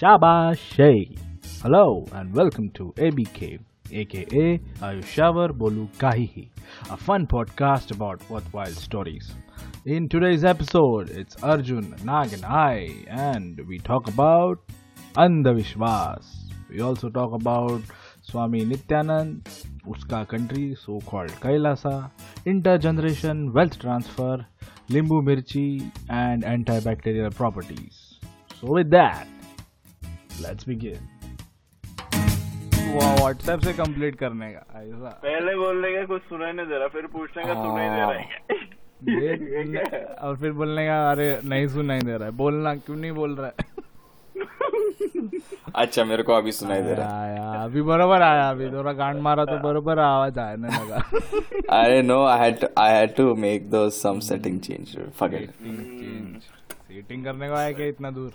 Shabashay! Hello and welcome to ABK, aka Ayushavar Bolu Kahihi, a fun podcast about worthwhile stories. In today's episode, it's Arjun, Nag and I, and we talk about Andhavishwas. We also talk about Swami Nityanand, uska country so-called Kailasa, intergeneration wealth transfer, Limbu Mirchi, and antibacterial properties. So with that, let's begin. WhatsApp से complete करने का ऐसा पहले बोलने का कुछ सुना नहीं दे रहा, फिर पूछने का सुना ही दे रहा है और फिर बोलने का अरे नहीं सुना ही दे रहा है, बोलना क्यों नहीं बोल रहा है? अच्छा, मेरे को अभी सुनाई दे रहा है, अभी बरोबर आया, अभी थोड़ा गांड मारा तो बरोबर आवाज आने लगा। अरे no, I had to make those some setting change, fuck it. Setting करने को आया क्या इतना दूर?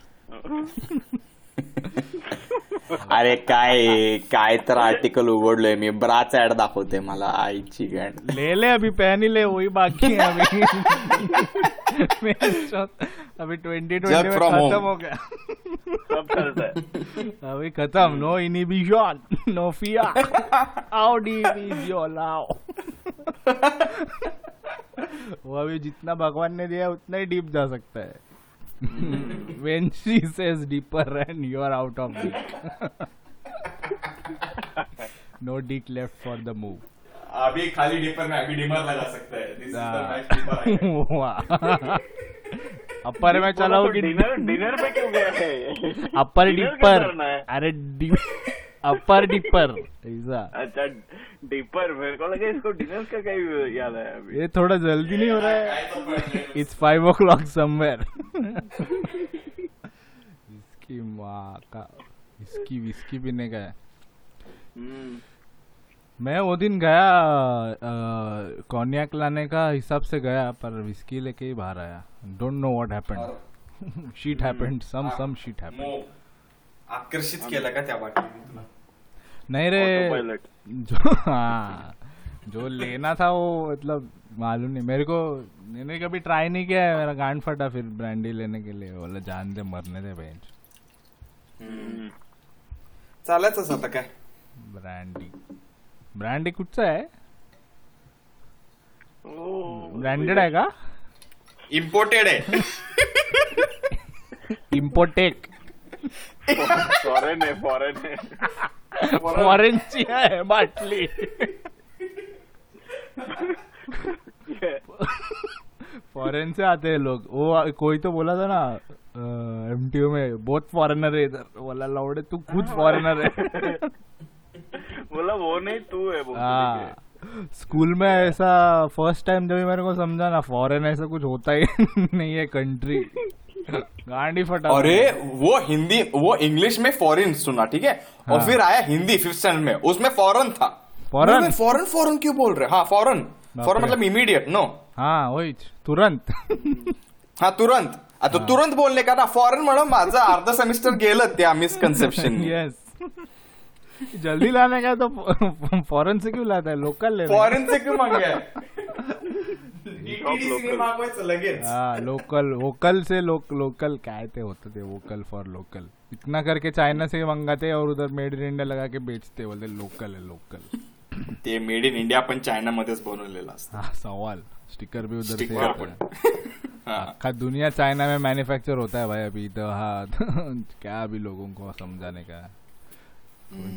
अरे काय तर आर्टिकल उघडलोय मी, ब्राच ऍड दाखवते मला, आईची गांड। ले अभी पहन ही ले, वही बाकी है अभी। अभी 2020 में खत्म हो गया, सब चलता है अभी, खत्म। नो इनिबिशन, नो फियर, आओ डिविजन आओ। वो अभी जितना भगवान ने दिया उतना ही डीप जा सकता है। When she says deeper and you are out of dick. No dick left for the move. अभी खाली डिपर में अभी डिमर लगा सकता है। This is the next deeper. वाह। अपर में चलाओ कि डिनर पे क्यों गया है? Upper dipper. अरे अपर डिपर ऐसा। अच्छा डिपर, मेरे को लगा इसको डिनर का कहीं याद है अभी। ये थोड़ा जल्दी नहीं हो रहा है? It's 5 o'clock somewhere. इसकी माँ का इसकी विस्की पीने का है। मैं वो दिन गया कॉन्याक लाने का हिसाब से गया, पर विस्की लेके ही बाहर आया। Don't know what happened, shit happened, some shit happened. आकर्षित केला का त्या बाटलीने? नहीं रे, जो लेना था वो मतलब मालूम नहीं मेरे को, मैंने कभी ट्राई नहीं किया है। मेरा गांड फटा फिर ब्रांडी लेने के लिए, बोला जान दे मरने दे भाई, चालायचं असं आता काय। ब्रँडी कुठचं आहे? ब्रँडेड आहे का इम्पोर्टेड आहे? इम्पोर्टेड फॉरेन ची आहे बाटली, फॉरेन से आते हैं लोग। वो कोई तो बोला था ना MTU में, बहुत फॉरेनर है इधर। बोला लौड़े तू खुद फॉरेनर है। बोला वो नहीं तू है। हाँ, स्कूल में ऐसा फर्स्ट टाइम जब मेरे को समझा ना, फॉरेन ऐसा कुछ होता ही नहीं है कंट्री, गांडी फटा। अरे वो हिंदी, वो इंग्लिश में फॉरेन सुना ठीक है, और फिर आया हिंदी 5th standard में, उसमें फॉरेन था। फॉरेन क्यों बोल रहे? हाँ फॉरेन मतलब इमीडिएट। नो हाँ वही तुरंत। हाँ तुरंत, तो तुरंत बोलने का ना फॉरेन म्हणून माझं अर्धा सेमिस्टर गेलं त्या मिसकन्सेप्शन। यस, जल्दी लाने का तो फॉरेन से क्यों लाता है? लोकल ले, फॉरेन से क्यों मांगा? लोकल वोकल से लोकल काय ते होते थे, वोकल फॉर लोकल इतना करके चाइना से मंगाते और उधर मेड इन इंडिया लगा के बेचते, बोलते लोकल है लोकल। ते मेड इन इंडिया पण चाइना मध्येच बनवलेला असतो। हा सवाल, स्टिकर भी उधर से आता है। दुनिया चाइना में मैन्युफैक्चर होता है भाई अभी तो। हाँ क्या अभी लोगों को समझाने का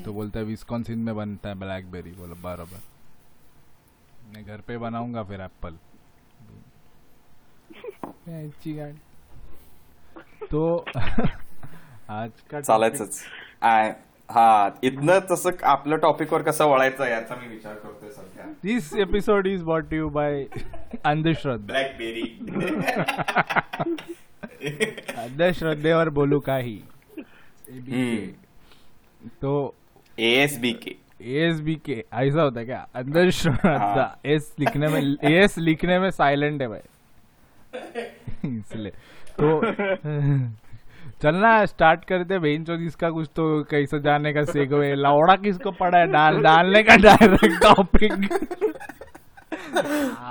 तो बोलता है विस्कॉन्सिन में बनता है ब्लैकबेरी। बोला बराबर, मैं घर पे बनाऊंगा फिर एप्पल। तो आज का चालायचंच आय। हा इतनं तसं आपल्या टॉपिकवर कसं वळायचं याचा मी विचार करतोय सध्या। This episode is brought you by अंधश्रद्धा, ब्लॅकबेरी, अंधश्रद्धेवर बोलू काही। तो ASBK ऐसा होता है क्या? अंधश्रद्धा। एस लिखने में साइलेंट है भाई, इसलिए। तो चलना स्टार्ट करते बहन चो, इसका कुछ तो कैसे जाने का सेगवे लौड़ा किसको पड़ा है डालने का डायरेक्ट टॉपिक।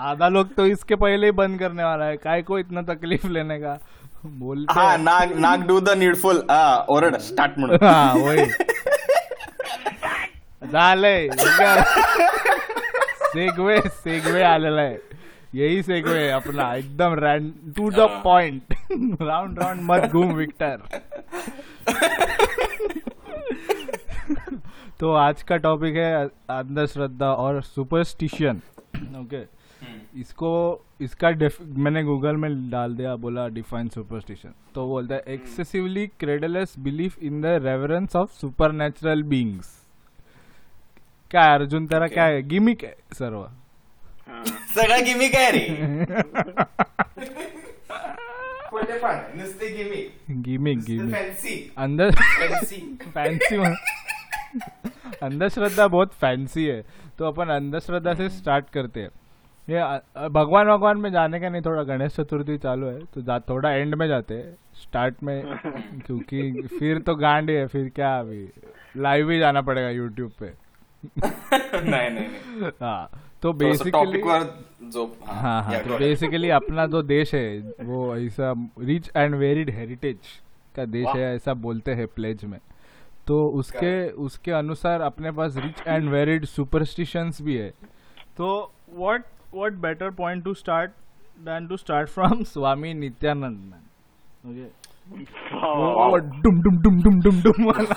आधा लोग तो इसके पहले ही बंद करने वाला है, काय को इतना तकलीफ लेने का। नाग डू द नीडफुल ओरड स्टार्ट म्हणून झालंय सेगवे आलेला आहे. यही सेगवे अपना एकदम Rand to the point. Round round मत घूम विक्टर. तो आज का टॉपिक है अंधश्रद्धा और सुपरस्टिशन. ओके, इसका मैंने गूगल में डाल दिया, बोला डिफाइन सुपरस्टिशन. तो बोलता है excessively credulous belief in the reverence of supernatural beings. क्या अर्जुन तेरा क्या है? गिमिक है सर्व. सगळा गिमिक आहे रे. Gimmick fancy. अंधश्रद्धा बहुत फैंसी है. तो अपन अंधश्रद्धा से स्टार्ट करते हैं. ये भगवान भगवान में जाने का नहीं, थोड़ा गणेश चतुर्थी चालू है तो थोड़ा एंड में जाते हैं, स्टार्ट में क्योंकि फिर तो गांड है, फिर क्या अभी लाइव ही जाना पड़ेगा यूट्यूब पे. नहीं हाँ तो बेसिकली अपना जो देश है वो ऐसा रिच एंड वेरिड हेरिटेज का देश है, ऐसा बोलते हैं प्लेज में. तो उसके अनुसार अपने पास रिच एंड वेरिड सुपरस्टिशंस भी है. तो what better point to start then to start from Swami Nityanand man. Okay, डुम डुम डुम डुम डुम डुम वाला.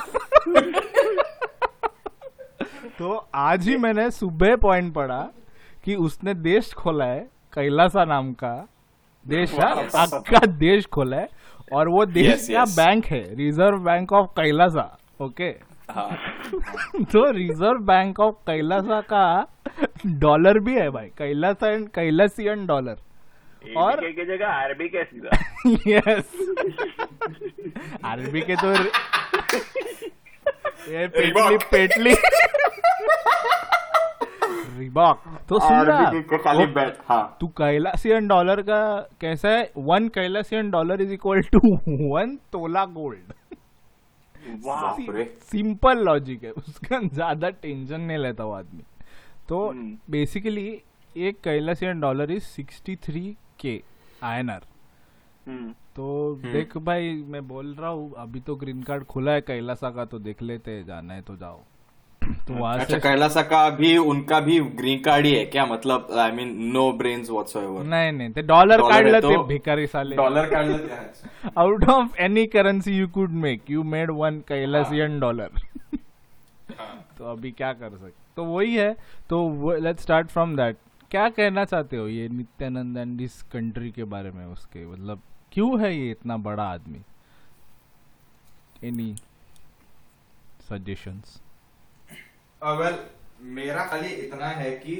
तो आज ही मैंने सुबह पॉइंट पढ़ा कि उसने देश खोला है, कैलासा नाम का देश है, अक्का देश खोला है. और वो देश का बैंक है reserve bank of Kailasa. Okay, तो रिजर्व बैंक ऑफ कैलासा का डॉलर भी है भाई, कैलासा एंड कैलासियन डॉलर. और एक जगह आरबीके सीधा. Yes, RBK. तो ये पेटली रिबॉक. तो सुना तू कैलासियन डॉलर का कैसा है? 1 Kailasian dollar is equal to 1 tola gold. Simple logic है, उसका ज्यादा टेंशन नहीं लेता वो आदमी. तो basically 1 Kailasian dollar is 63K INR. तो देख भाई, मैं बोल रहा हूँ अभी तो ग्रीन कार्ड खुला है कैलासा का, तो देख लेते हैं, जाना है तो जाओ. तो वहां से कैलासा का भी उनका भी ग्रीन कार्ड ही है क्या? मतलब I mean no brains whatsoever. नहीं ते डॉलर कार्ड लेते भिखारी साले. डॉलर कार्ड लेते. Out of any currency you could make, you made 1 Kailasian dollar. तो अभी क्या कर सकते, तो वही है. तो लेट्स स्टार्ट फ्रॉम दैट. क्या कहना चाहते हो ये नित्यानंद एंड इस कंट्री के बारे में? उसके मतलब क्यों है ये इतना बड़ा आदमी? Any suggestions? वेल, मेरा खाली इतना है कि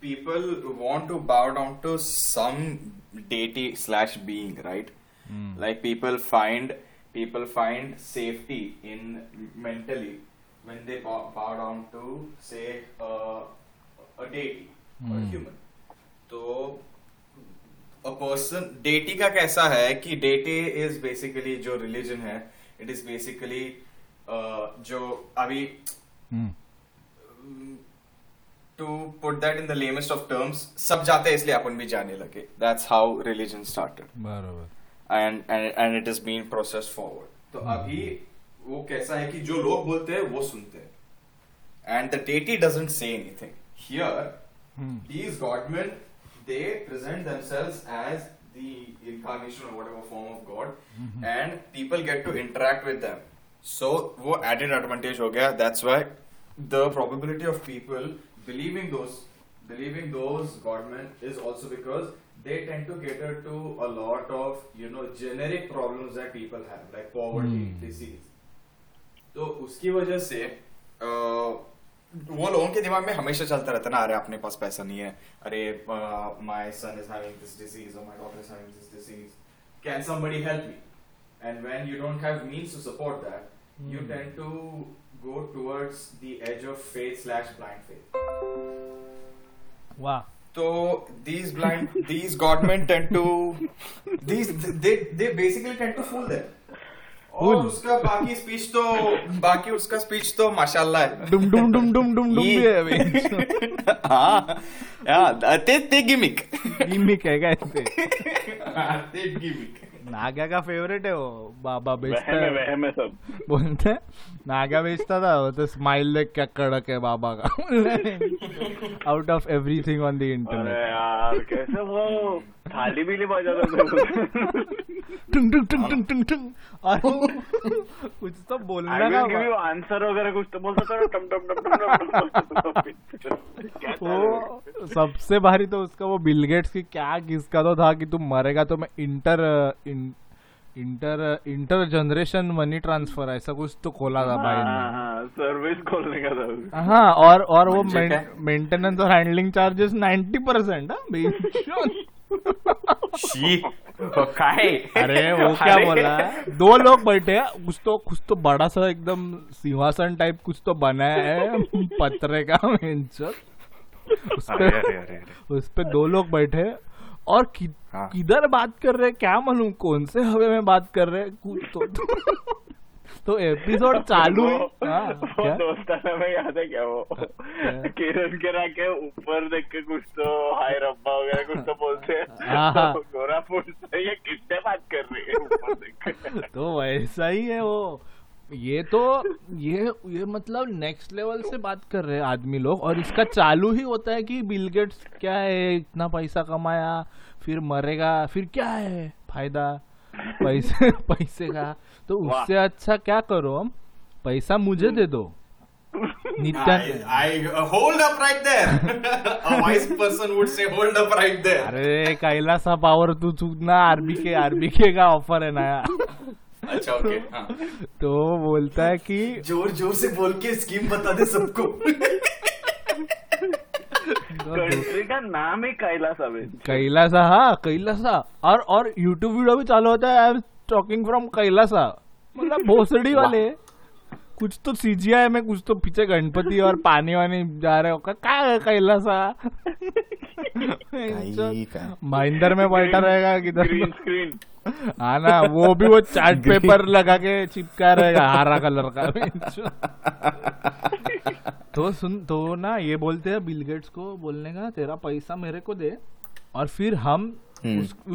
people want to bow down to some deity slash being, right? Like people find safety in mentally when they bow down to से अ डेटी. ह्यूमन तो अ पर्सन. डेटी का कैसा है कि डेटी इज बेसिकली जो religion है, it is basically जो अभी to put that in the layman's of terms, सब जाते हैं इसलिए अपन भी जाने लगे. That's how religion started. बराबर. And it is being processed forward. तो अभी वो कैसा है कि जो लोग बोलते हैं वो सुनते हैं, and the deity doesn't say anything here. These godmen, they present themselves as the incarnation or whatever form of God, and people get to interact with them. So, वो added advantage हो गया. That's why the probability of people believing those godmen is also because they tend to cater to a lot of generic problems that people have, like poverty, disease. तो उसकी वजह से वो लोगों के दिमाग में हमेशा चलता रहता ना, अरे अपने पास पैसा नहीं है, अरे my son is having this disease और my daughter is having this disease, can somebody help me? And when you don't have means to support that, you tend to go towards the as of faith slash blind faith. वाह. तो these government tend to they basically tend to fool them. और उसका बाकी उसका speech तो माशाल्लाह है. डुम डुम डुम डुम डुम डुम भी है भाई. हां, ते गिमिक है. गाइस ते गिमिक नागा का फेवरेट है वो, बाबा बेचता है वहम है सब बोलते नागा बेचता था वो तो स्माइल देख क्या कड़क है बाबा का out of everything on the internet यार कैसे वो थाली भी ले बजा था टुंग टुंग टुंग टुंग टुंग और कुछ तो बोलना ना आंसर वगैरह कुछ तो बोलता था टम टम टम टम। वो सबसे भारी तो उसका वो बिल गेट्स की क्या किसका तो था कि तू मरेगा तो मैं इंटर जनरेशन मनी ट्रांसफर ऐसा कुछ तो खोला था भाई ने, सर्विस खोलने का था। हाँ और वो मेंटेनेंस और हैंडलिंग चार्जेस 90% अरे वो क्या बोला दो लोग बैठे कुछ तो बड़ा सा एकदम सिंहासन टाइप कुछ तो बनाया है पतरे का उसपे दो लोग बैठे और किधर बात कर रहे क्या मालूम कौन से हवे में बात कर रहे तो एपिसोड चालू दोस्ताना में याद है क्या वो किरण के रख के ऊपर देख के कुछ तो हाय रब्बा वगैरह कुछ तो बोलते हैं गोरापुर से ये किससे बात कर रही है ऊपर देख के तो ऐसा ही है वो ये मतलब नेक्स्ट लेवल से बात कर रहे हैं आदमी लोग और इसका चालू ही होता है कि बिल गेट्स क्या है इतना पैसा कमाया फिर मरेगा फिर क्या है फायदा पैसे का तो उससे अच्छा क्या करो हम पैसा मुझे दे दो नित्यानंद अरे कैलासा पावर तू चुकना आरबीके का ऑफर है नया अच्छा ओके हाँ। तो बोलता है कि जोर जोर से बोल के स्कीम बता दे सबको कंट्री का नाम ही कैलासा हाँ कैलासा और YouTube वीडियो भी चालू होता है I am talking from Kailasa मतलब भोसड़ी वाले कुछ तो CGI में कुछ तो पीछे गणपति और पानी वानी जा रहे होगा क्या है कैलासा महिंदर में बैठा रहेगा किधर हाँ ना वो भी वो चार्ट पेपर लगा के चिपका रहेगा हरा कलर का तो सुन तो ना ये बोलते हैं बिल गेट्स को बोलने का तेरा पैसा मेरे को दे और फिर हम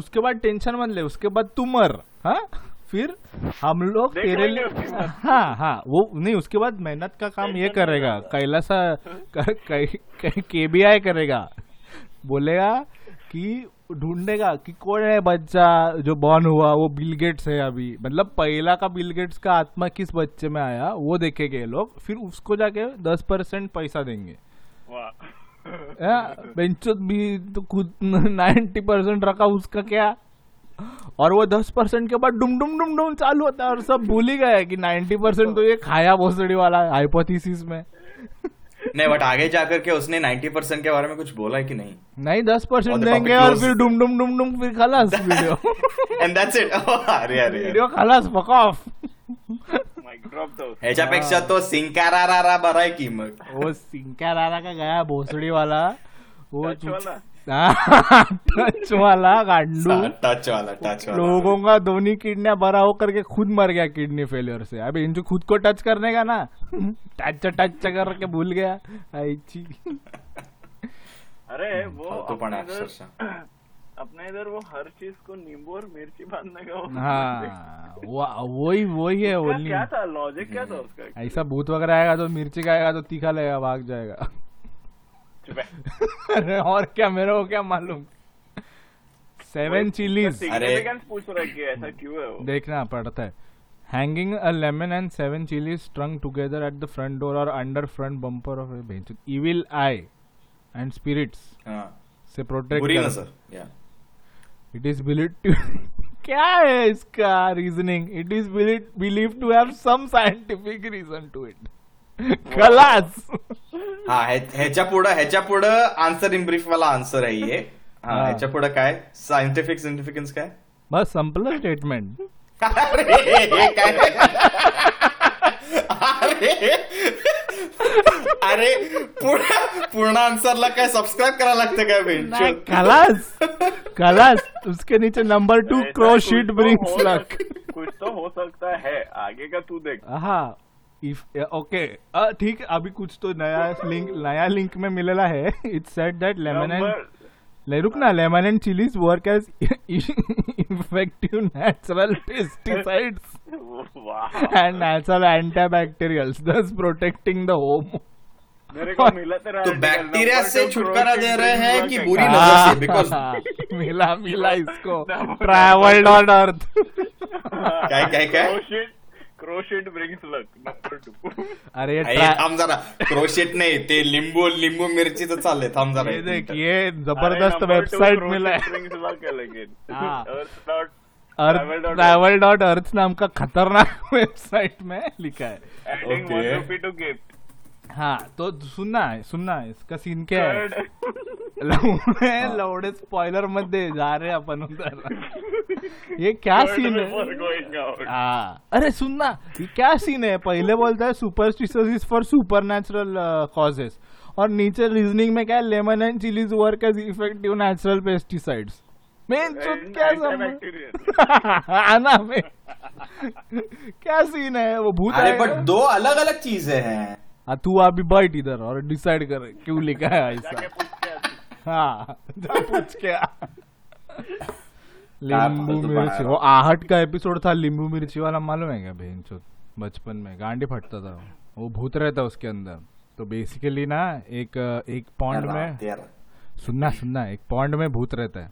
उसके बाद टेंशन मत ले उसके बाद तू मर हाँ फिर हम लोग तेरे लिए हाँ हाँ वो नहीं उसके बाद मेहनत का काम ये करेगा कैलासा KBI करेगा बोलेगा कि ढूंढेगा कि कौन है बच्चा जो बॉर्न हुआ वो बिल गेट्स है अभी मतलब पहला का बिल गेट्स का आत्मा किस बच्चे में आया वो देखेंगे लोग फिर उसको जाके 10% पैसा देंगे बेंचोत भी तो खुद 90% रखा उसका क्या और वो 10% के बाद डुम डुम डुम डुम चालू होता है और सब भूल ही गए कि 90% तो ये खाया भोसड़ी वाला हाइपोथेसिस में नहीं बट आगे जाकर के उसने 90% के बारे में कुछ बोला है कि नहीं 10% देंगे और फिर डुम डुम डुम डुम फिर खलास वीडियो एंड दैट्स इट अरे अरे वीडियो खलास फक ऑफ माइक ड्रॉप दो ह्याच्यापेक्षा तो सिंकारारा बराय की मग वो सिंकारारा का गया भोसड़ी वाला वो टच वाला गांडू टच वाला लोगों का दोनों किडनी बड़ा होकर के खुद मर गया किडनी फेलियर से अभी इनको खुद को टच करने का ना टच करके भूल गया अरे वो अपने इधर वो हर चीज को नींबू और मिर्ची बांधने का हाँ वही है वो क्या था लॉजिक क्या था उसका ऐसा भूत वगैरह आएगा तो मिर्ची खाएगा तो तीखा लगेगा भाग जाएगा अरे और क्या मेरे को क्या मालूम 7 chilies पूछ रखी है ऐसा क्यों है वो देखना पड़ता है hanging a lemon and 7 chilies strung together at the front door or under front bumper of a bench evil eye and spirits से प्रोटेक्ट बुरी नजर इट इज बिलीव्ड टू क्या है इसका reasoning it is believed to have some scientific reason to it खलास हाँ ह्याच्या पुढं आन्सर इन ब्रीफ वाला आन्सर आहे ये ह्याच्या पुढं काय सायंटिफिक सिग्निफिकन्स काय बस संपलं स्टेटमेंट अरे पूर्ण आन्सरला काय सबस्क्राइब करायला लागतं काय बेंच खलास उसके नीचे number 2 cross sheet brings luck कुछ तो हो सकता है आगे का तू देख हाँ ओके ठीक अभी कुछ तो नया लिंक में मिलेला है it's said that lemon and Lemon and chilies work as effective natural pesticides and natural antibacterials, thus protecting the home. तो बैक्टीरिया से छुटकारा दे रहे हैं कि बुरी नजर से? बिकॉज मिला इसको ट्रैवल्ड ऑन अर्थ. क्या क्रोशेट ब्रिंग्स लक नंबर 2. अरे थांब जरा, क्रोशेट नाही ते लिंबू मिरचीच चाललंय. थांब जरा, देख ये जबरदस्त वेबसाइट मिला है. travel.earth नाम का खतरनाक वेबसाइट में लिखा है. ओके हाँ, तो सुनना है इसका सीन क्या है. लवड़े स्पॉइलर मत दे, जा रहे अपन उधर. ये क्या सीन है? हाँ, अरे सुनना ये क्या सीन है. पहले बोलता है superstitious for super natural causes, और नीचे रीजनिंग में क्या है, lemon and chillies work as effective natural pesticides. मेन चुप क्या आना में क्या सीन है? वो भूत है, बट दो अलग अलग चीजें हैं. तू अभी बैठ इधर और डिसाइड कर क्यों लिखा है ऐसा. हाँ, पूछ क्या. लींबू मिर्ची, वो आहट का एपिसोड था लींबू मिर्ची वाला, मालूम है क्या? बहनचोद बचपन में गांडी फटता था, वो भूत रहता उसके अंदर. तो बेसिकली ना एक पॉन्ड में सुनना एक पॉन्ड में भूत रहता है,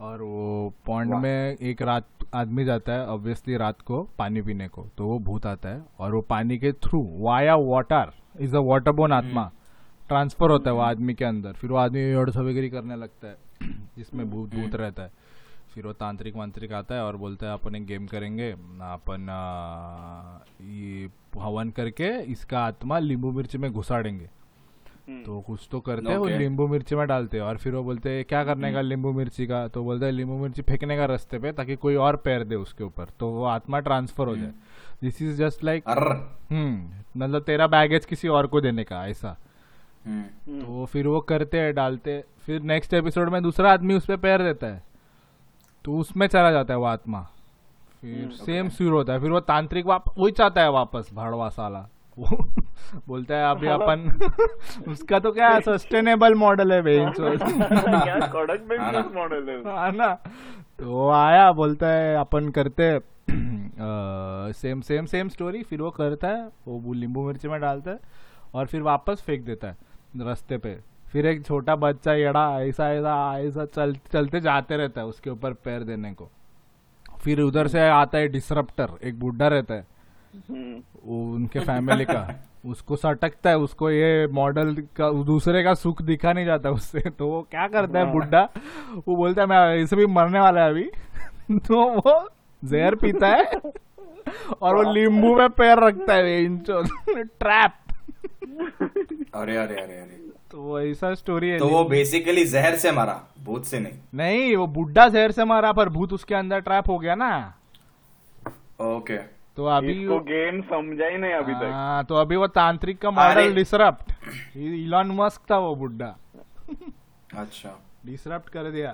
और वो पॉन्ड में एक रात आदमी जाता है ऑब्वियसली रात को पानी पीने को. तो वो भूत आता है और वो पानी के through via water is a waterborne आत्मा ट्रांसफर होता है वो आदमी के अंदर. फिर वो आदमी वगैरह करने लगता है जिसमें भूत रहता है. फिर वो तांत्रिक वांत्रिक आता है और बोलता है अपन एक गेम करेंगे, अपन ये हवन करके इसका आत्मा नींबू मिर्ची में घुसाड़ेंगे. तो कुछ तो करते हैं, वो नींबू मिर्ची में डालते हैं, और फिर वो बोलते हैं क्या करने का नींबू मिर्ची का. तो बोलते हैं नींबू मिर्ची फेंकने का रास्ते पे, ताकि कोई और पैर दे उसके ऊपर, तो वो आत्मा ट्रांसफर हो जाए. दिस इज जस्ट लाइक मतलब तेरा बैगेज किसी और को देने का ऐसा. तो फिर वो करते है, डालते. फिर नेक्स्ट एपिसोड में दूसरा आदमी उस पर पैर देता है, तो उसमें चला जाता है वो आत्मा. फिर सेम सीन होता है. फिर वो तांत्रिक वही चाहता है वापस भाड़वा साला. बोलता है अभी अपन उसका तो क्या सस्टेनेबल मॉडल है ना. तो आया बोलता है अपन करते सेम स्टोरी. फिर वो करता है, वो नींबू मिर्ची में डालता है और फिर वापस फेंक देता है रास्ते पे. फिर एक छोटा बच्चा येड़ा ऐसा ऐसा ऐसा चलते जाते रहता है उसके ऊपर पैर देने को. फिर उधर से आता है डिसरप्टर, एक बूढ़ा रहता है उनके फैमिली का, उसको सटकता है, उसको ये मॉडल का दूसरे का सुख दिखा नहीं जाता उससे. तो वो क्या करता है बुड्ढा, वो बोलता है मैं इसे भी मरने वाला है अभी. तो वो जहर पीता है और वो नींबू में पैर रखता है. ट्रैप. अरे तो ऐसा स्टोरी है. तो वो बेसिकली जहर से मारा, भूत से नहीं. वो बुड्ढा जहर से मारा, पर भूत उसके अंदर ट्रैप हो गया ना. ओके, तो अभी वो गेम समझा ही नहीं अभी तक. हाँ, तो अभी वो तांत्रिक का मॉडल डिसरप्ट, इलॉन मस्क था वो बुड्ढा. अच्छा, डिसरप्ट कर दिया.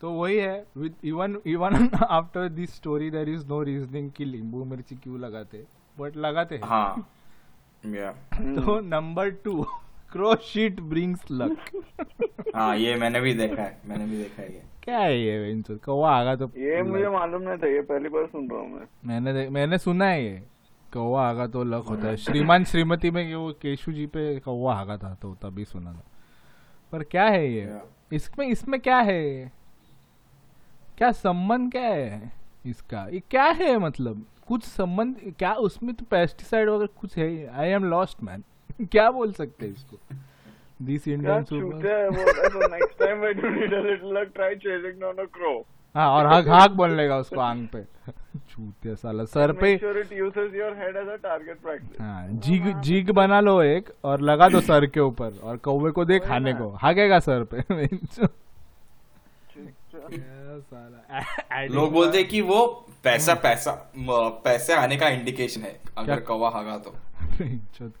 तो वही है with even after this story there is no reasoning कि नींबू मिर्ची क्यों लगाते, बट लगाते हैं. हाँ. तो नंबर 2 क्रोशिट ब्रिंग्स लक. हाँ, ये मैंने भी देखा है. ये क्या है? ये कौवा आगा. तो ये मुझे मालूम नहीं था, ये पहली बार सुन रहा हूँ मैं. मैंने सुना है ये कौवा आगा तो लक होता है. श्रीमान श्रीमती में वो केशु जी पे कौवा आगा था, तो तभी सुना था. पर क्या है ये, इसमें क्या है, क्या संबंध क्या है इसका? ये क्या है, मतलब कुछ संबंध क्या उसमें? तो पेस्टिसाइड वगैरह कुछ है. I am lost man. क्या बोल सकते हैं इसको? This Indian super. Next time when you need a little luck try chasing on a crow. हां, और हाक बोलने का उसको आंग पे. चूतिया साला, सर पे. Make sure it uses your head as a target practice. हां, जिग बना लो एक और लगा दो सर के ऊपर, और कौवे को दे खाने को, हागेगा सर पे. साला लोग बोलते हैं कि वो पैसा आने का इंडिकेशन है अगर कौवा हागा तो.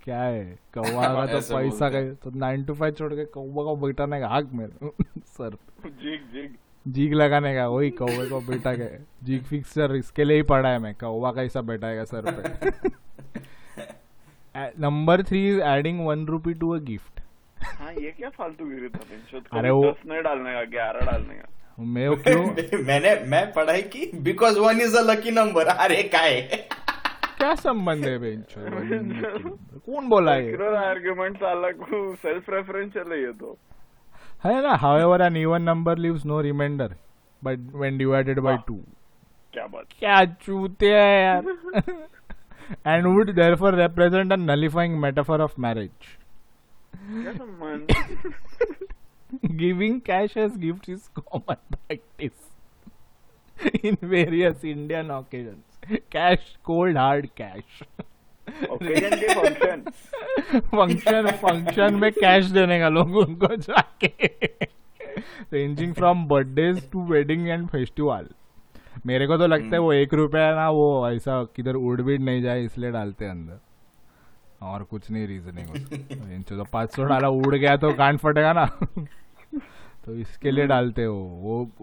क्या है, कौवा का तो पैसा का. तो 9 to 5 छोड़ के कौवा को बैठाने का हाक मेरे सर जीग लगाने का. वही कौवे को बैठा के जीग फिक्सर इसके लिए ही पड़ा है. मैं कौवा का ऐसा बैठाएगा सर पे. Number 3 is adding 1 rupee to a gift. हाँ ये क्या फालतू गिरी था, अरे वो नहीं डालने का 11 डालने का मैं क्यों मैं पढ़ाई की because 1 is a lucky number. अरे काय क्या संबंध है बेंचो, कौन बोला ये आर्ग्यूमेंट साला को सेल्फ रेफरेंस चले ये तो है ना। However an even number leaves no reminder but when divided by 2। क्या बात, क्या चूते है यार। And would therefore represent a nullifying metaphor of marriage. क्या संबंध। Giving cash as gift is common practice in various Indian occasions. Cash, cold hard cash. Occasion के function में cash देने का लोग उनको जाके ranging from birthdays to wedding and festival. मेरे को तो लगता है वो 1 रुपया ना वो ऐसा किधर उड़ भी नहीं जाए इसलिए डालते अंदर, और कुछ नहीं रीजनिंग होता। इनसे तो 500 डाला उड़ गया तो कान फटेगा ना। तो इसके लिए डालते हो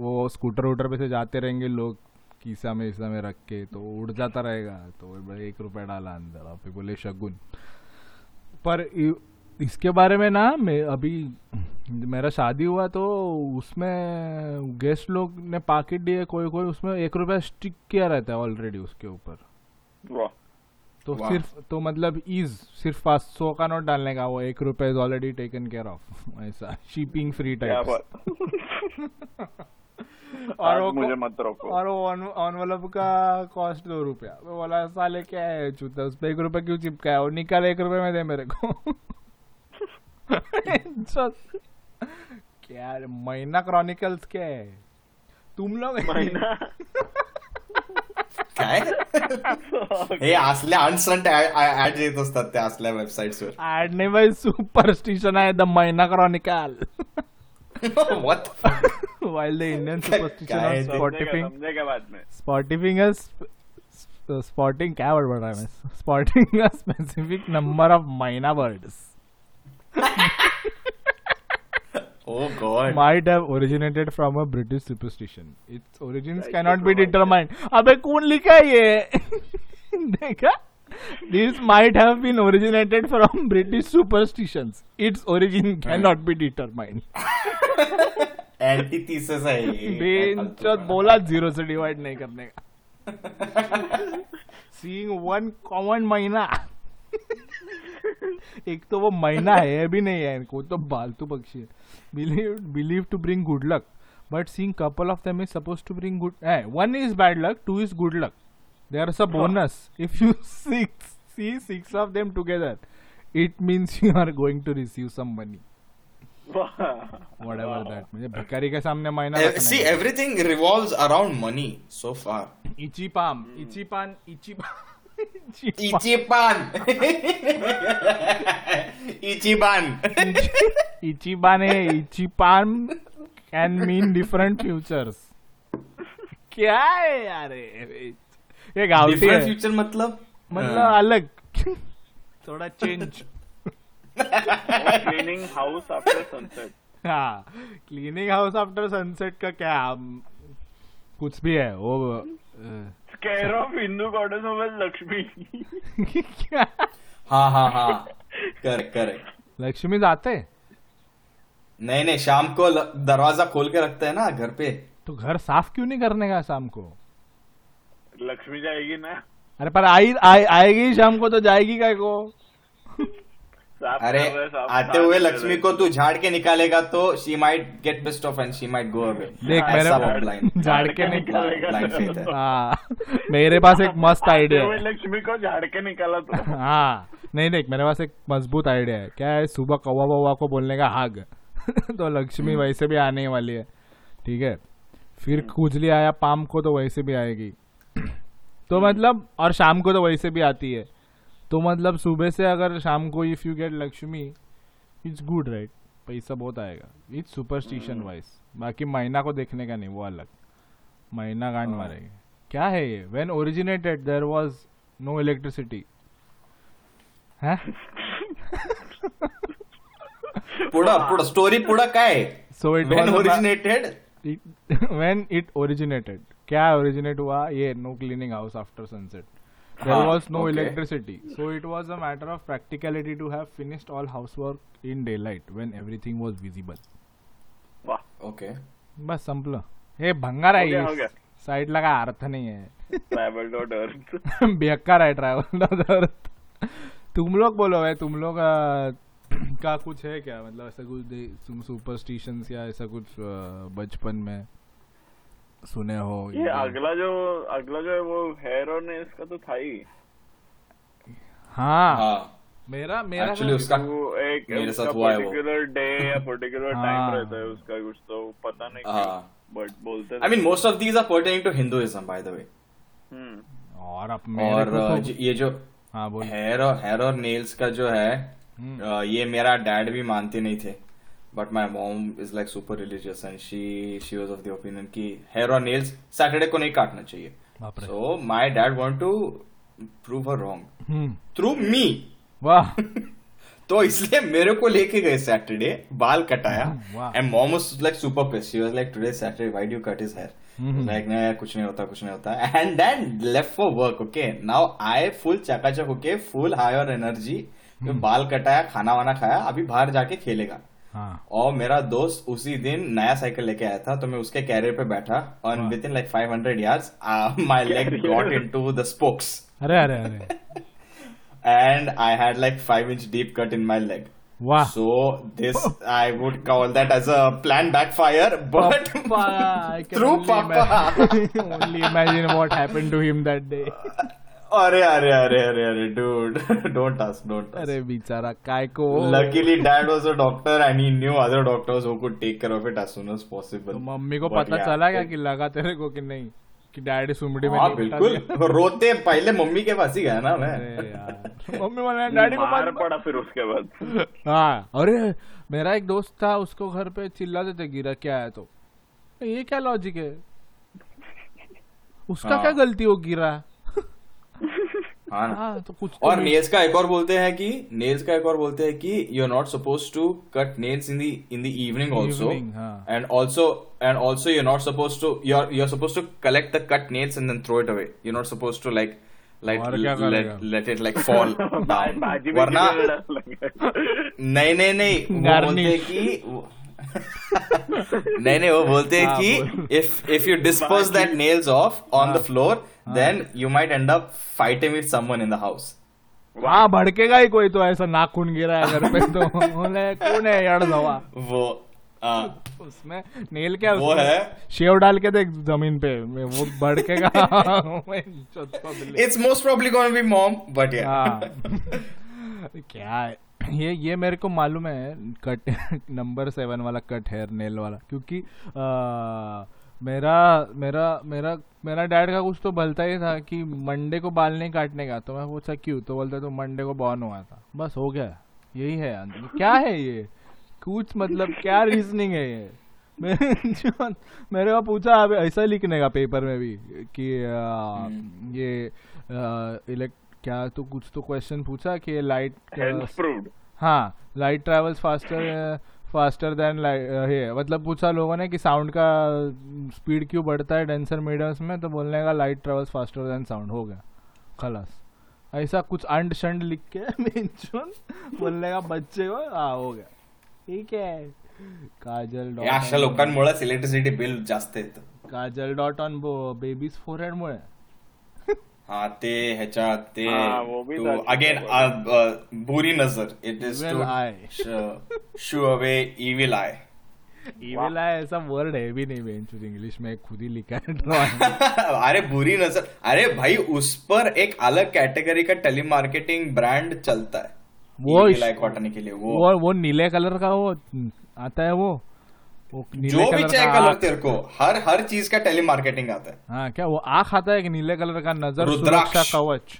वो स्कूटर वूटर पे से जाते रहेंगे लोग कीसा में रख के तो उड़ जाता रहेगा, तो 1 रुपया डाला अंदर और फिर बोले शगुन। पर इसके बारे में ना मैं अभी मेरा शादी हुआ तो उसमें गेस्ट लोग ने पाकिट दिए कोई उसमें 1 रुपया स्टिक किया रहता है ऑलरेडी उसके ऊपर, तो सिर्फ तो मतलब इज सिर्फ 500 का नोट डालने का, वो 1 रुपया is already taken care of, ऐसा शिपिंग फ्री टाइप। और वो मुझे मत रोको। और वो एनवलप का कॉस्ट 2 रुपया। वो वाला साले क्या है चूता, उस पे 1 रुपया क्यों चिपकाया और निकाल 1 रुपये में दे मेरे को। क्या महीना क्रॉनिकल्स क्या है तुम लोग महीना। काय हे असल्या अनसंट ऍड येत असतात त्या असल्या वेबसाईट्सवर ऍड नाही भाई, सुपरस्टिशन आहे द मैना chronicle. What while the Indian superstition spotting क्या वर्ड बना है spotting a specific number of myna birds Oh God. Might have originated from a British superstition. Its origins cannot be determined. अबे कौन लिखा है ये? देखा? This might have been originated from British superstitions. Its origin cannot be determined. Antithesis है ये। बेंचोद बोला 0 से divide नहीं करने का। Seeing one common minor. एक तो वो महीना है भी नहीं है, इनको तो बालतू पक्षी है। Believed to bring good luck, but seeing couple of them is supposed to bring good. One is bad luck, 2 is good luck. There's a bonus if you see 6 of them together. It means you are going to receive some money. Whatever that. मुझे भिखारी के सामने महीना रखना है। See everything revolves around money so far. Ichiban can mean different futures. क्या है यार ये गाँव फ्यूचर मतलब अलग थोड़ा change. Cleaning house after sunset का क्या कुछ भी है वो scare of Hindu goddess of Lakshmi. क्या हाँ करेक्ट। लक्ष्मी जाते नहीं शाम को दरवाजा खोल के रखते है ना घर पे, तो घर साफ क्यों नहीं करने का शाम को? लक्ष्मी जाएगी ना। अरे पर आएगी शाम को तो जाएगी क्या को? अरे आते हुए लक्ष्मी को तू झाड़ के निकालेगा तो she might get best of and she might go away. देख मेरे झाड़ के निकालेगा। मेरे पास एक मस्त आइडिया है। लक्ष्मी को झाड़ के निकाला तो हाँ नहीं देख मेरे पास एक मजबूत आइडिया है। क्या है सुबह कौवा वौवा को बोलने का हाग। तो लक्ष्मी वैसे भी आने वाली है ठीक है, फिर खुजली आया पाम को तो वैसे भी आएगी, तो मतलब और शाम को तो वैसे भी आती है, तो मतलब सुबह से अगर शाम को if you get Lakshmi it's good right, पैसा बहुत आएगा। इट्स सुपरस्टिशन वाइज, बाकी महीना को देखने का नहीं, वो अलग महीना गांड मारेंगे। क्या है ये? When originated there was no electricity. है पूरा स्टोरी पूरा क्या है? सो व्हेन इट ओरिजिनेटेड क्या ओरिजिनेट हुआ ये no cleaning house after sunset. There was no electricity, so it was a matter of practicality to have finished all housework in daylight when everything was visible. वाह, okay. बस संपला. हे भंगार है, side लगा अर्थ नहीं है. Travel not earth. बेकार है travel not earth. तुम लोग बोलो भाई, तुम लोग का कुछ है क्या, मतलब ऐसा कुछ सुपरस्टिशंस या ऐसा कुछ बचपन में सुने हो? ये अगला जो है वो हेरोनेस का तो था ही. हाँ, मेरा एक्चुअली उसका वो एक पर्टिकुलर डे या पर्टिकुलर टाइम रहता है उसका, कुछ तो पता नहीं क्यों बट बोलते. I mean most of these are pertaining to Hinduism by the way. और अब ये जो हेयर और नेल्स का जो है, ये मेरा डैड भी मानते नहीं थे. But my mom is like super religious and she was of the opinion कि hair और nails Saturday को नहीं काटना चाहिए. So my dad want to prove her wrong through me. वाह. तो इसलिए मेरे को लेके गए Saturday, बाल कटाया. And mom was like super pissed. She was like, today Saturday, why do you cut his hair? Like नहीं, कुछ नहीं होता. And then left for work. Okay, now I full चकाचक होके full high और energy, बाल कटाया, खाना वाना खाया, अभी बाहर जाके खेलेगा. और मेरा दोस्त उसी दिन नया साइकिल लेके आया था, तो मैं उसके कैरियर पे बैठा और within like 500 yards my leg got into the spokes. अरे and I had like 5 inch deep cut in my leg. So this I would call that as a plan backfire but through papa. Only imagine what happened to him that day. अरे dude, don't ask. अरे बेचारा काय को. Luckily dad was a doctor and he knew other doctors who could take care of it as soon as possible. Mummy को पता चला क्या कि लगा तेरे को कि नहीं कि डैड सुमड़ी में? हां बिल्कुल, रोते पहले मम्मी के पास ही गया ना मैं. अरे यार, मम्मी वाला डैडी को मार पड़ा फिर उसके बाद. हां, अरे मेरा एक दोस्त था, उसको घर पे चिल्लाते थे गिरा क्या है, तो ये क्या लॉजिक है, उसका क्या गलती हो गिरा? हाँ, तो कुछ. और नेल्स का एक और बोलते हैं कि you are not suppose to cut nails in the evening also, and also you are not suppose to you are suppose to collect the cut nails and then throw it away. You are not suppose to like let it like fall down, वरना नहीं बोलते कि नहीं, वो बोलते हैं कि if you dispose that nails off on the floor then you might end up fighting with someone in the house. वहाँ भड़केगा ही कोई, तो ऐसा नाखून गिरा है घर पे तो कौन है यार दवा वो उसमें नेल क्या वो है, शेव डाल के देख जमीन पे, वो भड़केगा. It's most probably going to be mom, but yeah. क्या है ये मेरे को मालूम है कट नंबर 7 वाला कट हेयर नेल वाला, क्योंकि मेरा डैड का कुछ तो बलता ही था कि मंडे को बाल नहीं काटने का. तो मैं पूछा क्यों, तो बोलता तो मंडे को बॉर्न हुआ था, बस हो गया. यही है क्या है ये, कुछ मतलब क्या रीजनिंग है ये? मेरे को पूछा अब ऐसा लिखने का पेपर में भी कि ये क्या तो कुछ तो क्वेश्चन पूछा कि light light travels faster than light, मतलब पूछा लोगों ने कि साउंड का स्पीड क्यों बढ़ता है डेंसर मीडियम्स में, तो बोलने का light travels faster than sound, हो गया खलास. ऐसा कुछ अंड शंड लिख के मेंशन बोलने का बच्चे को, हो गया ठीक है. काजल डॉट, अशा लोकांमुळे इलेक्ट्रिसिटी बिल जास्त येतं. Kajal dot on baby's forehead मुळे. हाँ, ते हेचा ते अगेन बुरी नजर. It is to shoo away evil eye. Evil eye ऐसा वर्ड है भी नहीं बेंचूस इंग्लिश में, खुद ही लिखा है. अरे बुरी नजर, अरे भाई उस पर एक अलग कैटेगरी का टेलीमार्केटिंग ब्रांड चलता है वो इविल आई कॉटन के लिए. वो नीले कलर का वो आता है, वो जो भी चाहे कलर तेरे को हर चीज का टेलीमार्केटिंग आता है. हाँ, क्या वो आँख आता है कि नीले कलर का नजर सुरक्षा कवच.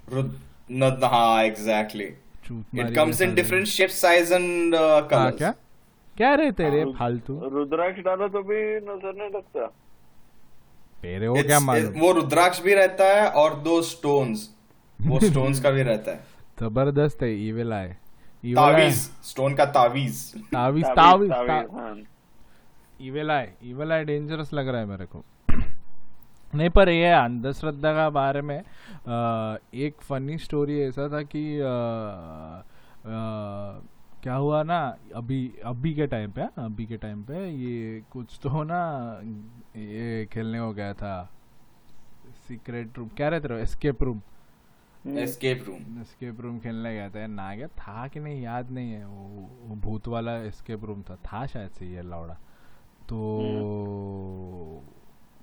हाँ exactly, it comes in different shapes size and colours. क्या रे तेरे फालतू, रुद्राक्ष डालो तो भी नजर नहीं लगता तेरे को, क्या मालूम. वो रुद्राक्ष भी रहता है और दो स्टोन्स, वो स्टोन्स का भी रहता है. जबरदस्त है इविल आई. तावीज, स्टोन का तावीज. तावीज डेंजरस लग रहा है मेरे को. नहीं, पर ये अंधश्रद्धा का बारे में एक फनी स्टोरी ऐसा था कि क्या हुआ ना, अभी के टाइम पे ये कुछ तो ना ये खेलने हो गया था सीक्रेट रूम, क्या रहते रहो एस्केप रूम खेलने गया था ना, गया था कि नहीं याद नहीं है, वो भूत वाला एस्केप रूम था शायद से ये लौड़ा, तो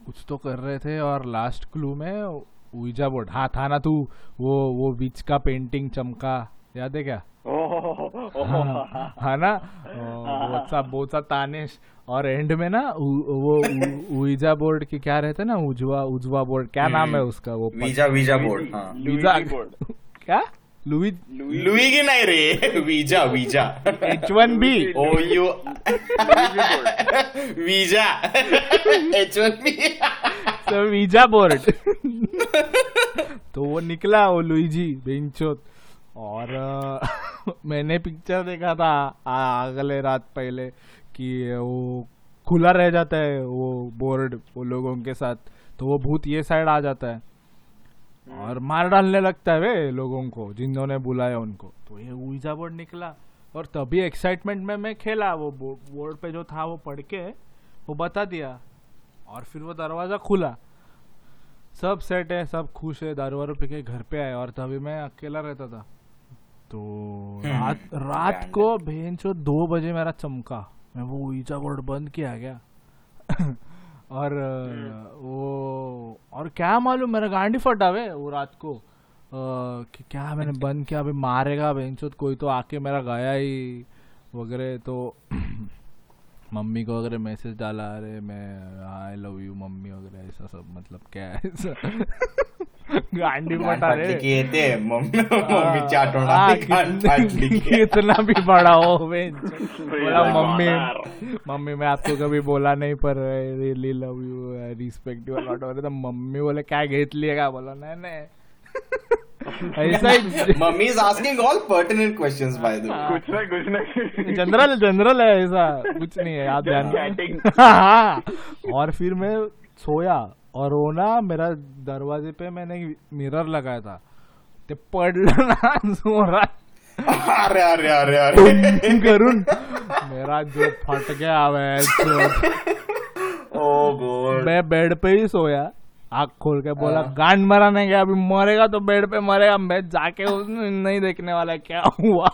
कुछ तो कर रहे थे और लास्ट क्लू में उइजा बोर्ड, हाँ था ना तू, वो विच का पेंटिंग चमका, याद है क्या? हाँ ना, बहुत सा तानिश, और एंड में ना वो उइजा बोर्ड के क्या रहते ना, उजवा बोर्ड, क्या नाम है उसका, वो वीजा बोर्ड, हाँ क्या लुई की नहीं रे, visa H1B OU visa H1B तो वीजा बोर्ड तो वो निकला वो लुईजी बेंचोत, और मैंने पिक्चर देखा था अगले रात पहले कि वो खुला रह जाता है वो बोर्ड वो लोगों के साथ, तो वो भूत ये साइड आ जाता है और मार डालने लगता है वे लोगों को जिन्होंने बुलाया उनको, तो ये उइजा बोर्ड निकला और तभी एक्साइटमेंट में मैं खेला, वो बोर्ड पे जो था वो पढ़ के वो बता दिया, और फिर वो दरवाज़ा खुला, सब सेट है, सब खुश है, दारू वारू पी के घर पे आए, और तभी मैं अकेला रहता था, तो रात को भेंचो 2 बजे मेरा चमका, मैं वो उइजा बोर्ड बंद किया गया और वो और क्या मालूम मेरा गांडी फटा वे वो रात को कि क्या मैंने बंद किया, अभी मारेगा बेंचोद कोई तो आके मेरा गया ही वगैरह, तो मम्मी को वगैरह मैसेज डाला, अरे मैं आई लव यू मम्मी वगैरह ऐसा सब, मतलब क्या है ऐसा गांडी फटा रे कितना भी बड़ा हो बोला मम्मी मैं आपको कभी बोला नहीं पर I really love you I respect you lot वगैरह, तो मम्मी बोले क्या घेतलिएगा, बोला नहीं mummy is asking all pertinent questions by the way, कुछ नहीं जनरल है ऐसा कुछ नहीं है आप ध्यान। और फिर मैं सोया और वो ना मेरा दरवाजे पे मैंने मिरर लगाया था, ते पडलं ना जोरात, अरे करून मेरा जो फट गया मैं बेड पे ही सोया, आँख खोल के बोला गांड मरा नहीं गया, अभी मरेगा तो बेड पे मरेगा, मैं जाके उसने नहीं देखने वाला क्या हुआ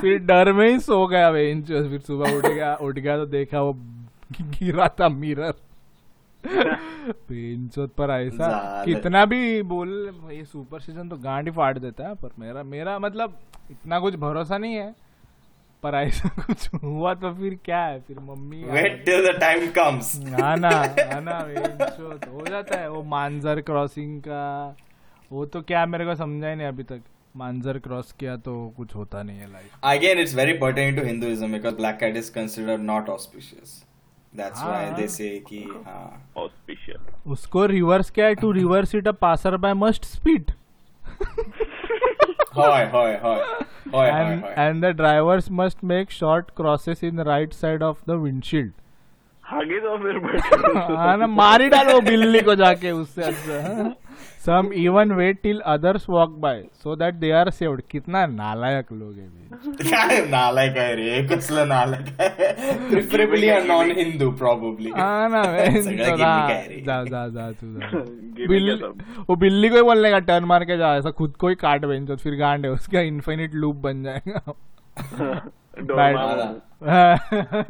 फिर डर में ही सो गया वे इंचोस, फिर सुबह उठ गया तो देखा वो गिरा था मिरर इंचोस पर, ऐसा कितना भी बोल ये सुपर सीजन तो गांड ही फाड़ देता है, पर मेरा मतलब इतना कुछ भरोसा नहीं है, पर ऐसा कुछ हुआ तो फिर क्या है, फिर mummy wait till the time comes, ना हो जाता है वो मांजर क्रॉसिंग का, वो तो क्या मेरे को समझा ही नहीं अभी तक, मांजर क्रॉस किया तो कुछ होता नहीं है life, again it's very pertaining to Hinduism because black cat is considered not auspicious, that's why they say कि हां ऑस्पिशियस, उसको रिवर्स क्या है, to reverse it a passer by must speed and the drivers must make short crosses in the right side of the windshield. आगे तो फिर हाँ ना मारी डालो बिल्ली को जाके उससे अच्छा। Some even wait till others walk by so that they are saved. कितना नालायक लोग हैं भी। क्या नालायक है रे, कुछ लोग नालायक है। Preferably a non-Hindu probably। हाँ ना वैसे। जा बिल्ली वो बिल्ली को ही बोलने का टर्न मार के जा, ऐसा खुद को ही काट बन जाओ फिर गांड है उसका इन्फिनिट लूप बन जाएगा।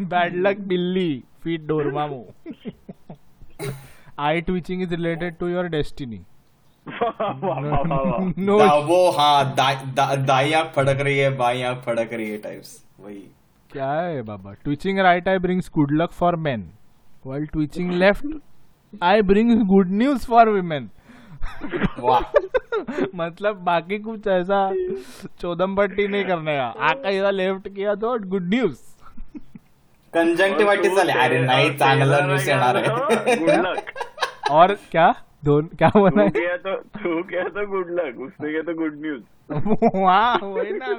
बैड लक बिल्ली feet Dormammu. Eye twitching is related to your destiny. No वो हाँ दाई आँख फड़क रही है बाई आँख फड़क रही है टाइप्स वही क्या है बाबा। Twitching right eye brings good luck for men while twitching left eye brings good news for women. मतलब बाकी कुछ ऐसा चौदमपट्टी नहीं करने का, आका लेफ्ट किया तो गुड न्यूज कंजंक्टिवाइटिस वाले अरे नहीं चांगला न्यूज येणार आहे गुड लक और क्या दोन क्या बोला तू क्या तो गुड लक उसने क्या तो गुड न्यूज वाह वही ना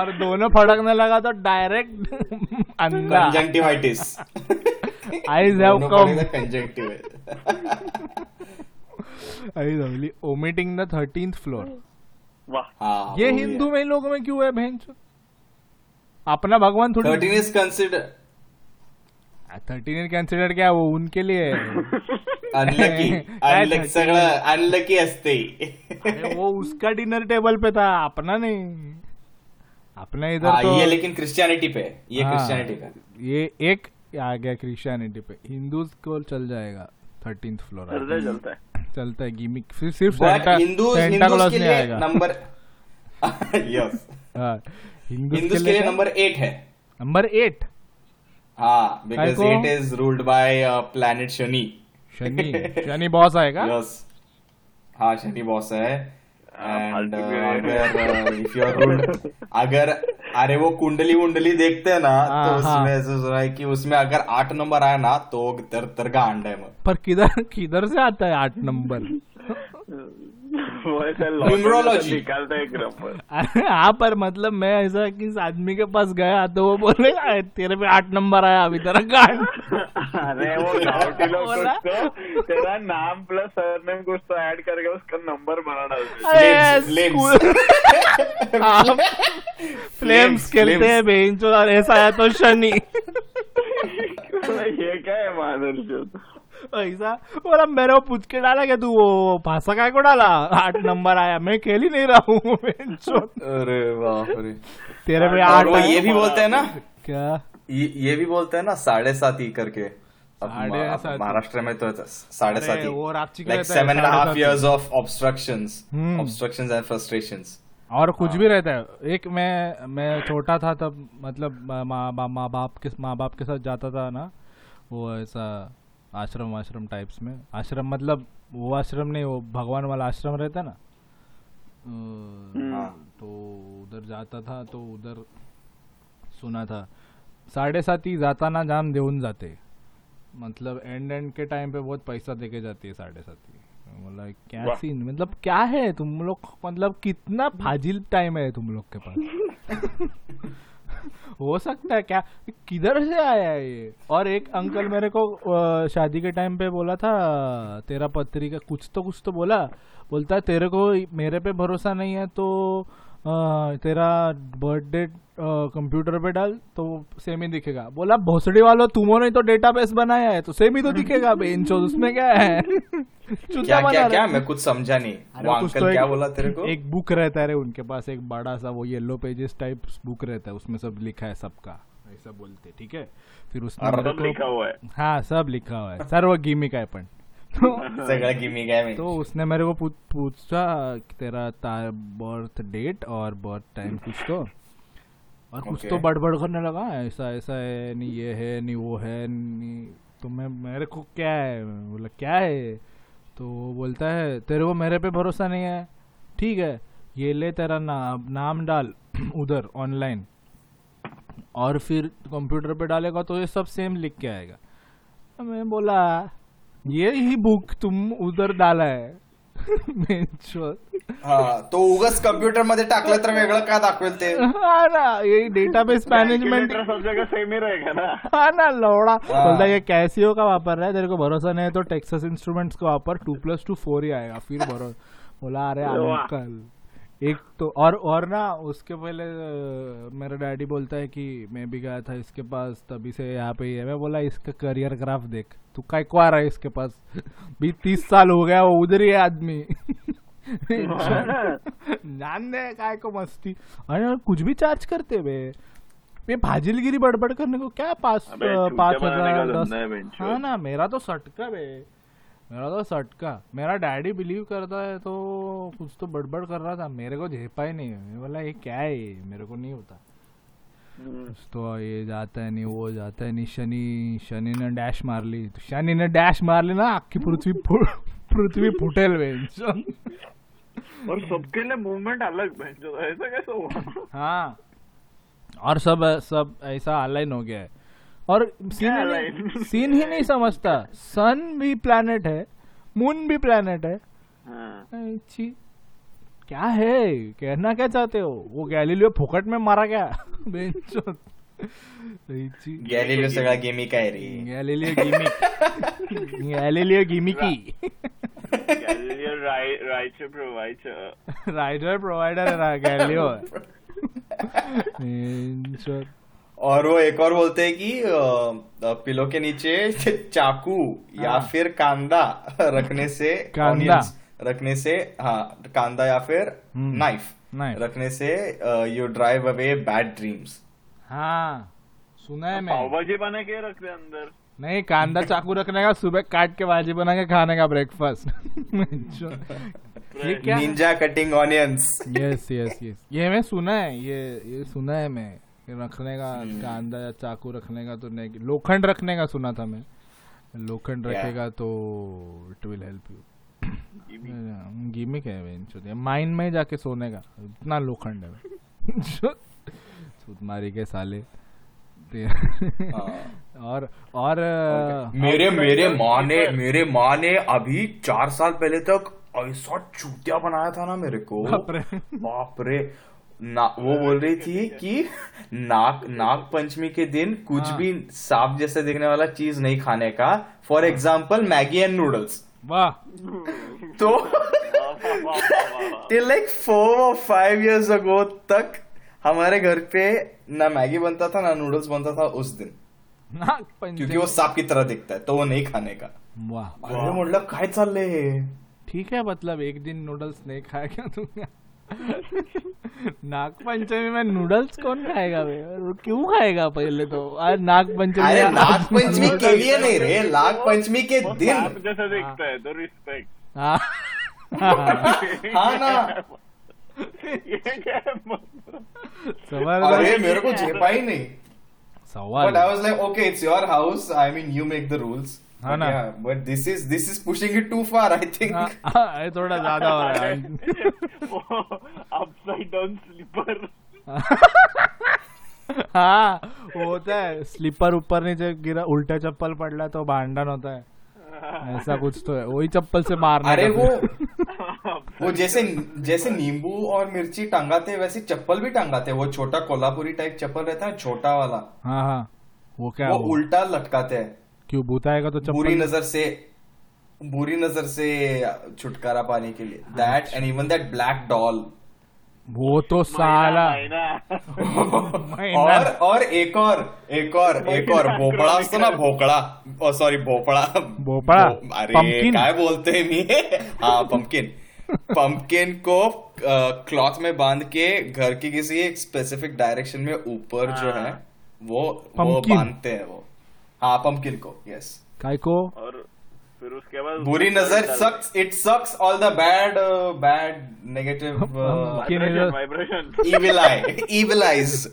और दोनों फड़कने लगा तो डायरेक्ट अंधा conjunctivitis eyes have come conjunctive अरे रवली ओमिटिंग द 13th फ्लोर, वाह ये हिंदू में लोगों में क्यों है बहन? अपना भगवान थोड़ी 13 इज कंसीडर, 13 इज कंसीडर क्या वो उनके लिए अनलकी सगळं अनलकी असते, वो उसका डिनर टेबल पे था अपना नहीं, अपना इधर तो ये लेकिन क्रिश्चियनिटी पे, ये क्रिश्चियनिटी पे ये एक आ गया, क्रिश्चियनिटी पे हिंदूज को चल जाएगा 13th फ्लोर चलता है गिमिक, फिर सिर्फ सेंटा क्लॉज नहीं आएगा नंबर, यस हिंदूज के लिए नंबर 8 है, नंबर 8 हाँ because 8 is ruled by planet Shani, Shani boss आएगा, यस हाँ शनि बॉस है, and if you are ruled अगर अरे वो कुंडली वुंडली देखते हैं ना तो उसमें ऐसे सुना है कि उसमें अगर 8 नंबर आया ना तो दर का अंडा है, पर किधर किधर से आता है 8 नंबर? न्यूमरोलॉजी हाँ, पर मतलब मैं ऐसा कि इस आदमी के पास गया तो वो बोलेगा तेरे पे 8 नंबर आया अभी तरह का, अरे वो गाँव लोग तेरा नाम प्लस सरनेम कुछ तो ऐड करके उसका नंबर बना डालते, फ्लेम्स खेलते हैं बेंचो और ऐसा आया तो शनि, ये क्या है माधुर्य ऐसा बोला, मेरे को पूछ के डाला क्या तू वो भाषा काय को डाला 8 नंबर आया, मैं खेल ही नहीं रहा हूँ, अरे बाप रे तेरे में 8। ये भी बोलते है ना क्या, ये भी बोलते है ना 7.5 करके महाराष्ट्र में, तो 7.5 like 7.5 years of obstructions and frustrations और कुछ भी रहता है। एक मैं छोटा था तब मतलब माँ बाप के साथ जाता था ना वो ऐसा आश्रम टाइप्स में, आश्रम मतलब वो आश्रम नहीं वो भगवान वाला आश्रम रहता ना, तो उधर जाता था तो उधर सुना था 7.5 जाताना जाम देऊन जाते, मतलब एंड के टाइम पे बहुत पैसा देके जाती है 7.5। मतलब क्या सीन, मतलब क्या है तुम लोग, मतलब कितना फाजिल टाइम है तुम लोग के पास। हो सकता है क्या, किधर से आया ये? और एक अंकल मेरे को शादी के टाइम पे बोला था तेरा पत्री का कुछ तो बोला, बोलता है तेरे को मेरे पे भरोसा नहीं है तो तेरा बर्थडे कंप्यूटर पे डाल तो सेम ही दिखेगा। बोला भोसड़ी वालों तुमों ने तो डेटाबेस बनाया है तो सेम ही तो दिखेगा बेंचो, उसमें क्या है? क्या मैं कुछ समझा नहीं। अंकल क्या बोला तेरे को? एक बुक रहता है उनके पास, एक बड़ा सा वो येलो पेजेस टाइप बुक रहता है, उसमें सब लिखा है सबका, ऐसा बोलते ठीक है। फिर उसमें हाँ सब लिखा हुआ है, सर्व गिमिक है पण तो उसने मेरे को पूछा तेरा बर्थ डेट और बर्थ टाइम कुछ तो, और कुछ तो बड़बड़ करने लगा ऐसा ऐसा है नहीं ये है नहीं वो है नहीं, तो मैं मेरे को क्या है बोला क्या है, तो वो बोलता है तेरे को मेरे पे भरोसा नहीं है ठीक है ये ले तेरा नाम डाल उधर ऑनलाइन और फिर कंप्यूटर पे डालेगा तो ये सब सेम लिख के आएगा। मैं बोला ये ही बुक तुम उधर डाला है तो उगस कंप्यूटर मध्ये टाकलं तर वेगळं का दाखवेल ते, हा ना ये डेटाबेस मैनेजमेंट सब जगह सेम ही रहेगा ना, हा ना लौड़ा बोलता ये कैसियो का वापर रहा है, तेरे को भरोसा नहीं है तो टेक्सास इंस्ट्रूमेंट्स का वापर, 2+2=4 ही आएगा फिर भरोसा। बोला अरे अंकल एक तो और ना उसके पहले मेरा डैडी बोलता है कि मैं भी गया था इसके पास तभी से यहाँ पे ही है। मैं बोला इसका करियर ग्राफ देख तू काय को आ रहा है इसके पास, भी 30 साल हो गया वो उधर ही है आदमी जान दे काय को मस्ती, अरे कुछ भी चार्ज करते बे, ये भाजिलगिरी बड़बड़ करने को क्या 5,000 10। हाँ ना मेरा तो सटका मेरा डैडी बिलीव करता है तो कुछ तो बड़बड़ कर रहा था, मेरे को झेपा ही नहीं है। बोला ये क्या है मेरे को नहीं होता कुछ तो, ये जाता है नहीं वो जाता है नहीं, शनि ने डैश मार ली तो ना आपकी पृथ्वी फुटेल बहन और सबके लिए मूवमेंट अलग बहन, ऐसा कैसा हुआ? हाँ और सब ऐसा अलाइन हो गया है और सीन ही नहीं समझता, सन भी प्लैनेट है मून भी प्लैनेट है, क्या है कहना क्या चाहते हो? वो गैलीलियो फोकट में मारा क्या? गॅलिलिओ सगळा गिमिक आहे रे. Galileo gimmicky. Galileo rider provider है गॅलिलिओ. और वो एक और बोलते हैं कि पिलो के नीचे चाकू या फिर कांदा रखने से कांदा या फिर नाइफ रखने से you drive away bad dreams. हाँ सुना है. मैं पावभाजी बना के रख दे अंदर. नहीं, कांदा चाकू रखने का, सुबह काट के भाजी बना के खाने का breakfast. Ninja cutting onions. Yes yes yes, ये मैं सुना है. ये सुना है मैं रखने का, कांदा या चाकू रखने का. तो नहीं, लोखंड रखने का सुना था मैं. लोखंड रखेगा तो it will help you. Gimmick है. माइन में जाके सोने का, इतना लोखंड है. मारी के साले. और मेरे माँ ने अभी 4 साल पहले तक ऐसा चूतिया बनाया था ना मेरे को. बापरे ना. वो बोल रही थी कि नाग पंचमी के दिन कुछ भी सांप जैसे दिखने वाला चीज नहीं खाने का. For example Maggi and noodles. वाह. तो till like 4 or 5 years ago तक हमारे घर पे ना मैगी बनता था ना नूडल्स बनता था उस दिन, क्योंकि वो सांप की तरह दिखता है तो वो नहीं खाने का. वाह. अरे मतलब काय चाललंय. ठीक है, मतलब एक दिन नूडल्स नहीं खाया क्या तुमने? नागपंचमी में नूडल्स कौन खाएगा बे? क्यों खाएगा? पहले तो आज नागपंचमी. अरे नागपंचमी के लिए नहीं रे, नागपंचमी के दिन जैसा दिखता है तो रिस्पेक्ट. हाँ ना. अरे मेरे को झेपा ही नहीं सवाल. But I was like, okay, it's your house. I mean, you make the rules. हाँ ना. But this is pushing it too far, I think. हाँ, थोड़ा ज़्यादा हो रहा है. Upside down slipper. हाँ, होता है. स्लीपर ऊपर नीचे गिरा, उल्टा चप्पल पड़ला तो भांडन होता है. ऐसा कुछ तो है. वही चप्पल से मारना. अरे वो जैसे नींबू और मिर्ची टांगाते वैसे चप्पल भी टांगाते. वो छोटा कोल्हापुरी टाइप चप्पल रहता है, छोटा वाला. हाँ हाँ. वो क्या? वो उल्टा लटकाते हैं. क्यों? भूत आएगा तो चप्पल. बुरी नजर से छुटकारा पाने के लिए. That and even that black doll. वो तो साला. और एक और भोपड़ा असतो ना. भोपड़ा अरे काय बोलते हैं मी. हाँ, पंपकिन को क्लॉथ में बांध के घर के किसी एक स्पेसिफिक डायरेक्शन में ऊपर जो है वो बांधते हैं वो. हाँ, पंपकिन को. यस. काय को? और फिर उसके बाद बुरी नजर sucks. It sucks all the bad negative vibration. Evil eyes.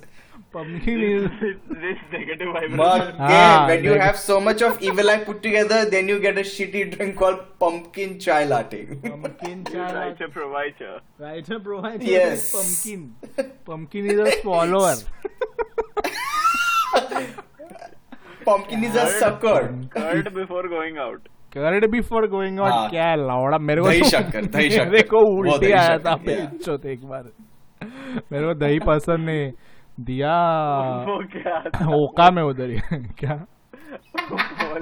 Pumpkin this negative vibration. When you have so much of evil eye put together then you get a shitty drink called pumpkin chai latte. Pumpkin chai latte provider. Yes. Pumpkin is a follower. Pumpkin is a sucker. Curd before going out. क्या लावड़ा. मेरे को उल्टी आया था एक बार. मेरे को दही पसंद नहीं. दिया ओका में उधर ही क्या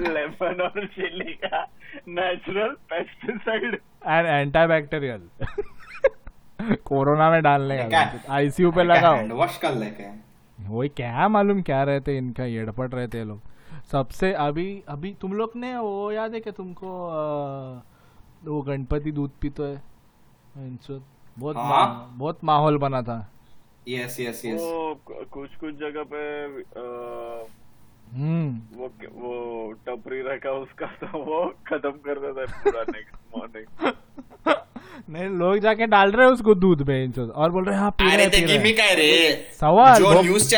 लेमन और चिली का natural pesticide and antibacterial. Corona में डालने का. आईसीयू पे लगाओ. वॉश कर लेके. वही क्या मालूम क्या रहते इनका. येड़पट रहते हैं लोग सबसे. अभी तुम लोग ने वो याद है क्या तुमको? वो गणपति दूध पीतो है. बहुत माहौल बना था. Yes yes yes. कुछ जगह पे वो टपरी रखा उसका तो वो खत्म कर देता है पूरा नेक्स्ट मॉर्निंग. नहीं, लोग जाके डाल रहे हैं उसको दूध में और बोल रहे हैं. हाँ, अरे गिमिक है रे सवाल. जो न्यूज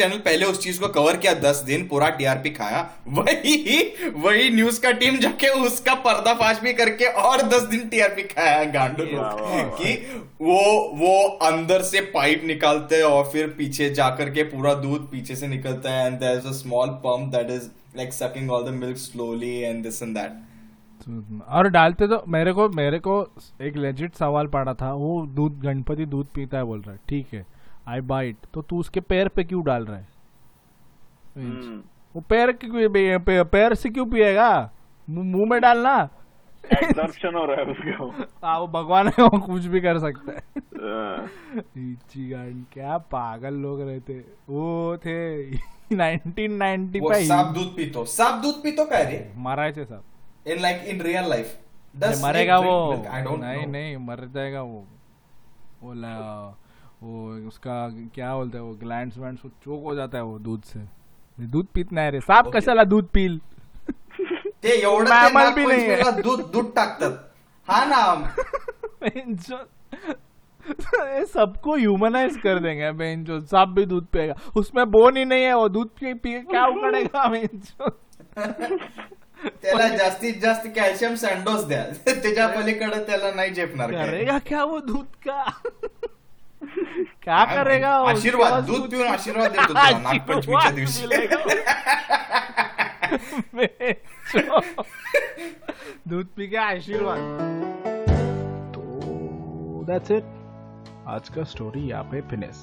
चैनल पहले उस चीज को कवर किया 10 दिन पूरा टीआरपी खाया, वही न्यूज का टीम जाके उसका पर्दाफाश भी करके और 10 दिन टीआरपी खाया. गांडू लोग कि वो अंदर से पाइप निकालते हैं और फिर पीछे जाकर के पूरा दूध पीछे से निकलता है. And there is a small pump that is like sucking all the milk slowly and this and that. और डालते तो मेरे को एक लेजिट सवाल पड़ा था. वो दूध गणपति दूध पीता है बोल रहा है. ठीक है, आई बाइट, तो तू उसके पैर पे क्यों डाल रहा है? वो पैर से क्यों पिएगा, मुंह में डालना। एब्जॉर्प्शन हो रहा है उसके। वो भगवान है, वो कुछ भी कर सकता है। क्या पागल लोग रहते वो थे 1995। साफ दूध पीतो, साफ दूध पीतो कह रहे मारा थे साहब, in like in real life मरेगा वो, नहीं नहीं मर जाएगा वो उसका क्या बोलते हैं वो ग्लैंड्स वैंड्स चोक हो जाता है वो दूध से। दूध पीतना है रे साफ, कशाला दूध पील, ते एवढं भी नाही दूध टाकतात हा ना। सबको ह्यूमनाइज कर देंगे बेंचो, साफ भी दूध पिएगा, उसमें बोन ही नहीं है, वो दूध पिए क्या उकड़ेगा बेंचो। त्याला जास्तीत जास्त कॅल्शियम सँडोज द्या, त्याच्या पलीकडे त्याला नाही झेपणार करेगा क्या वो दूध का। क्या करेगा आशीर्वाद, दूध पिऊन आशीर्वाद देतो नागपंचमीच्या दिवशी। दूध पी के आशीर्वाद। तो दैट्स इट, आज का स्टोरी यहाँ पे finish.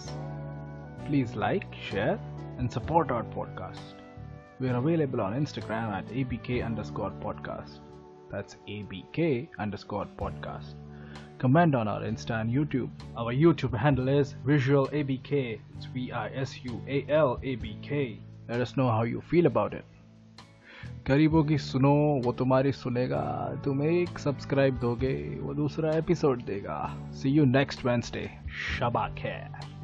Please like, share and support our podcast. We are available on Instagram at abk_podcast, that's abk_podcast। Comment on our Insta and YouTube. Our YouTube handle is visualabk. It's visualabk. Let us know how you feel about it. गरीबों की सुनो, वो तुम्हारी सुनेगा, तुम एक subscribe दोगे, वो दूसरा एपिसोड देगा। See you next Wednesday. शबाक है।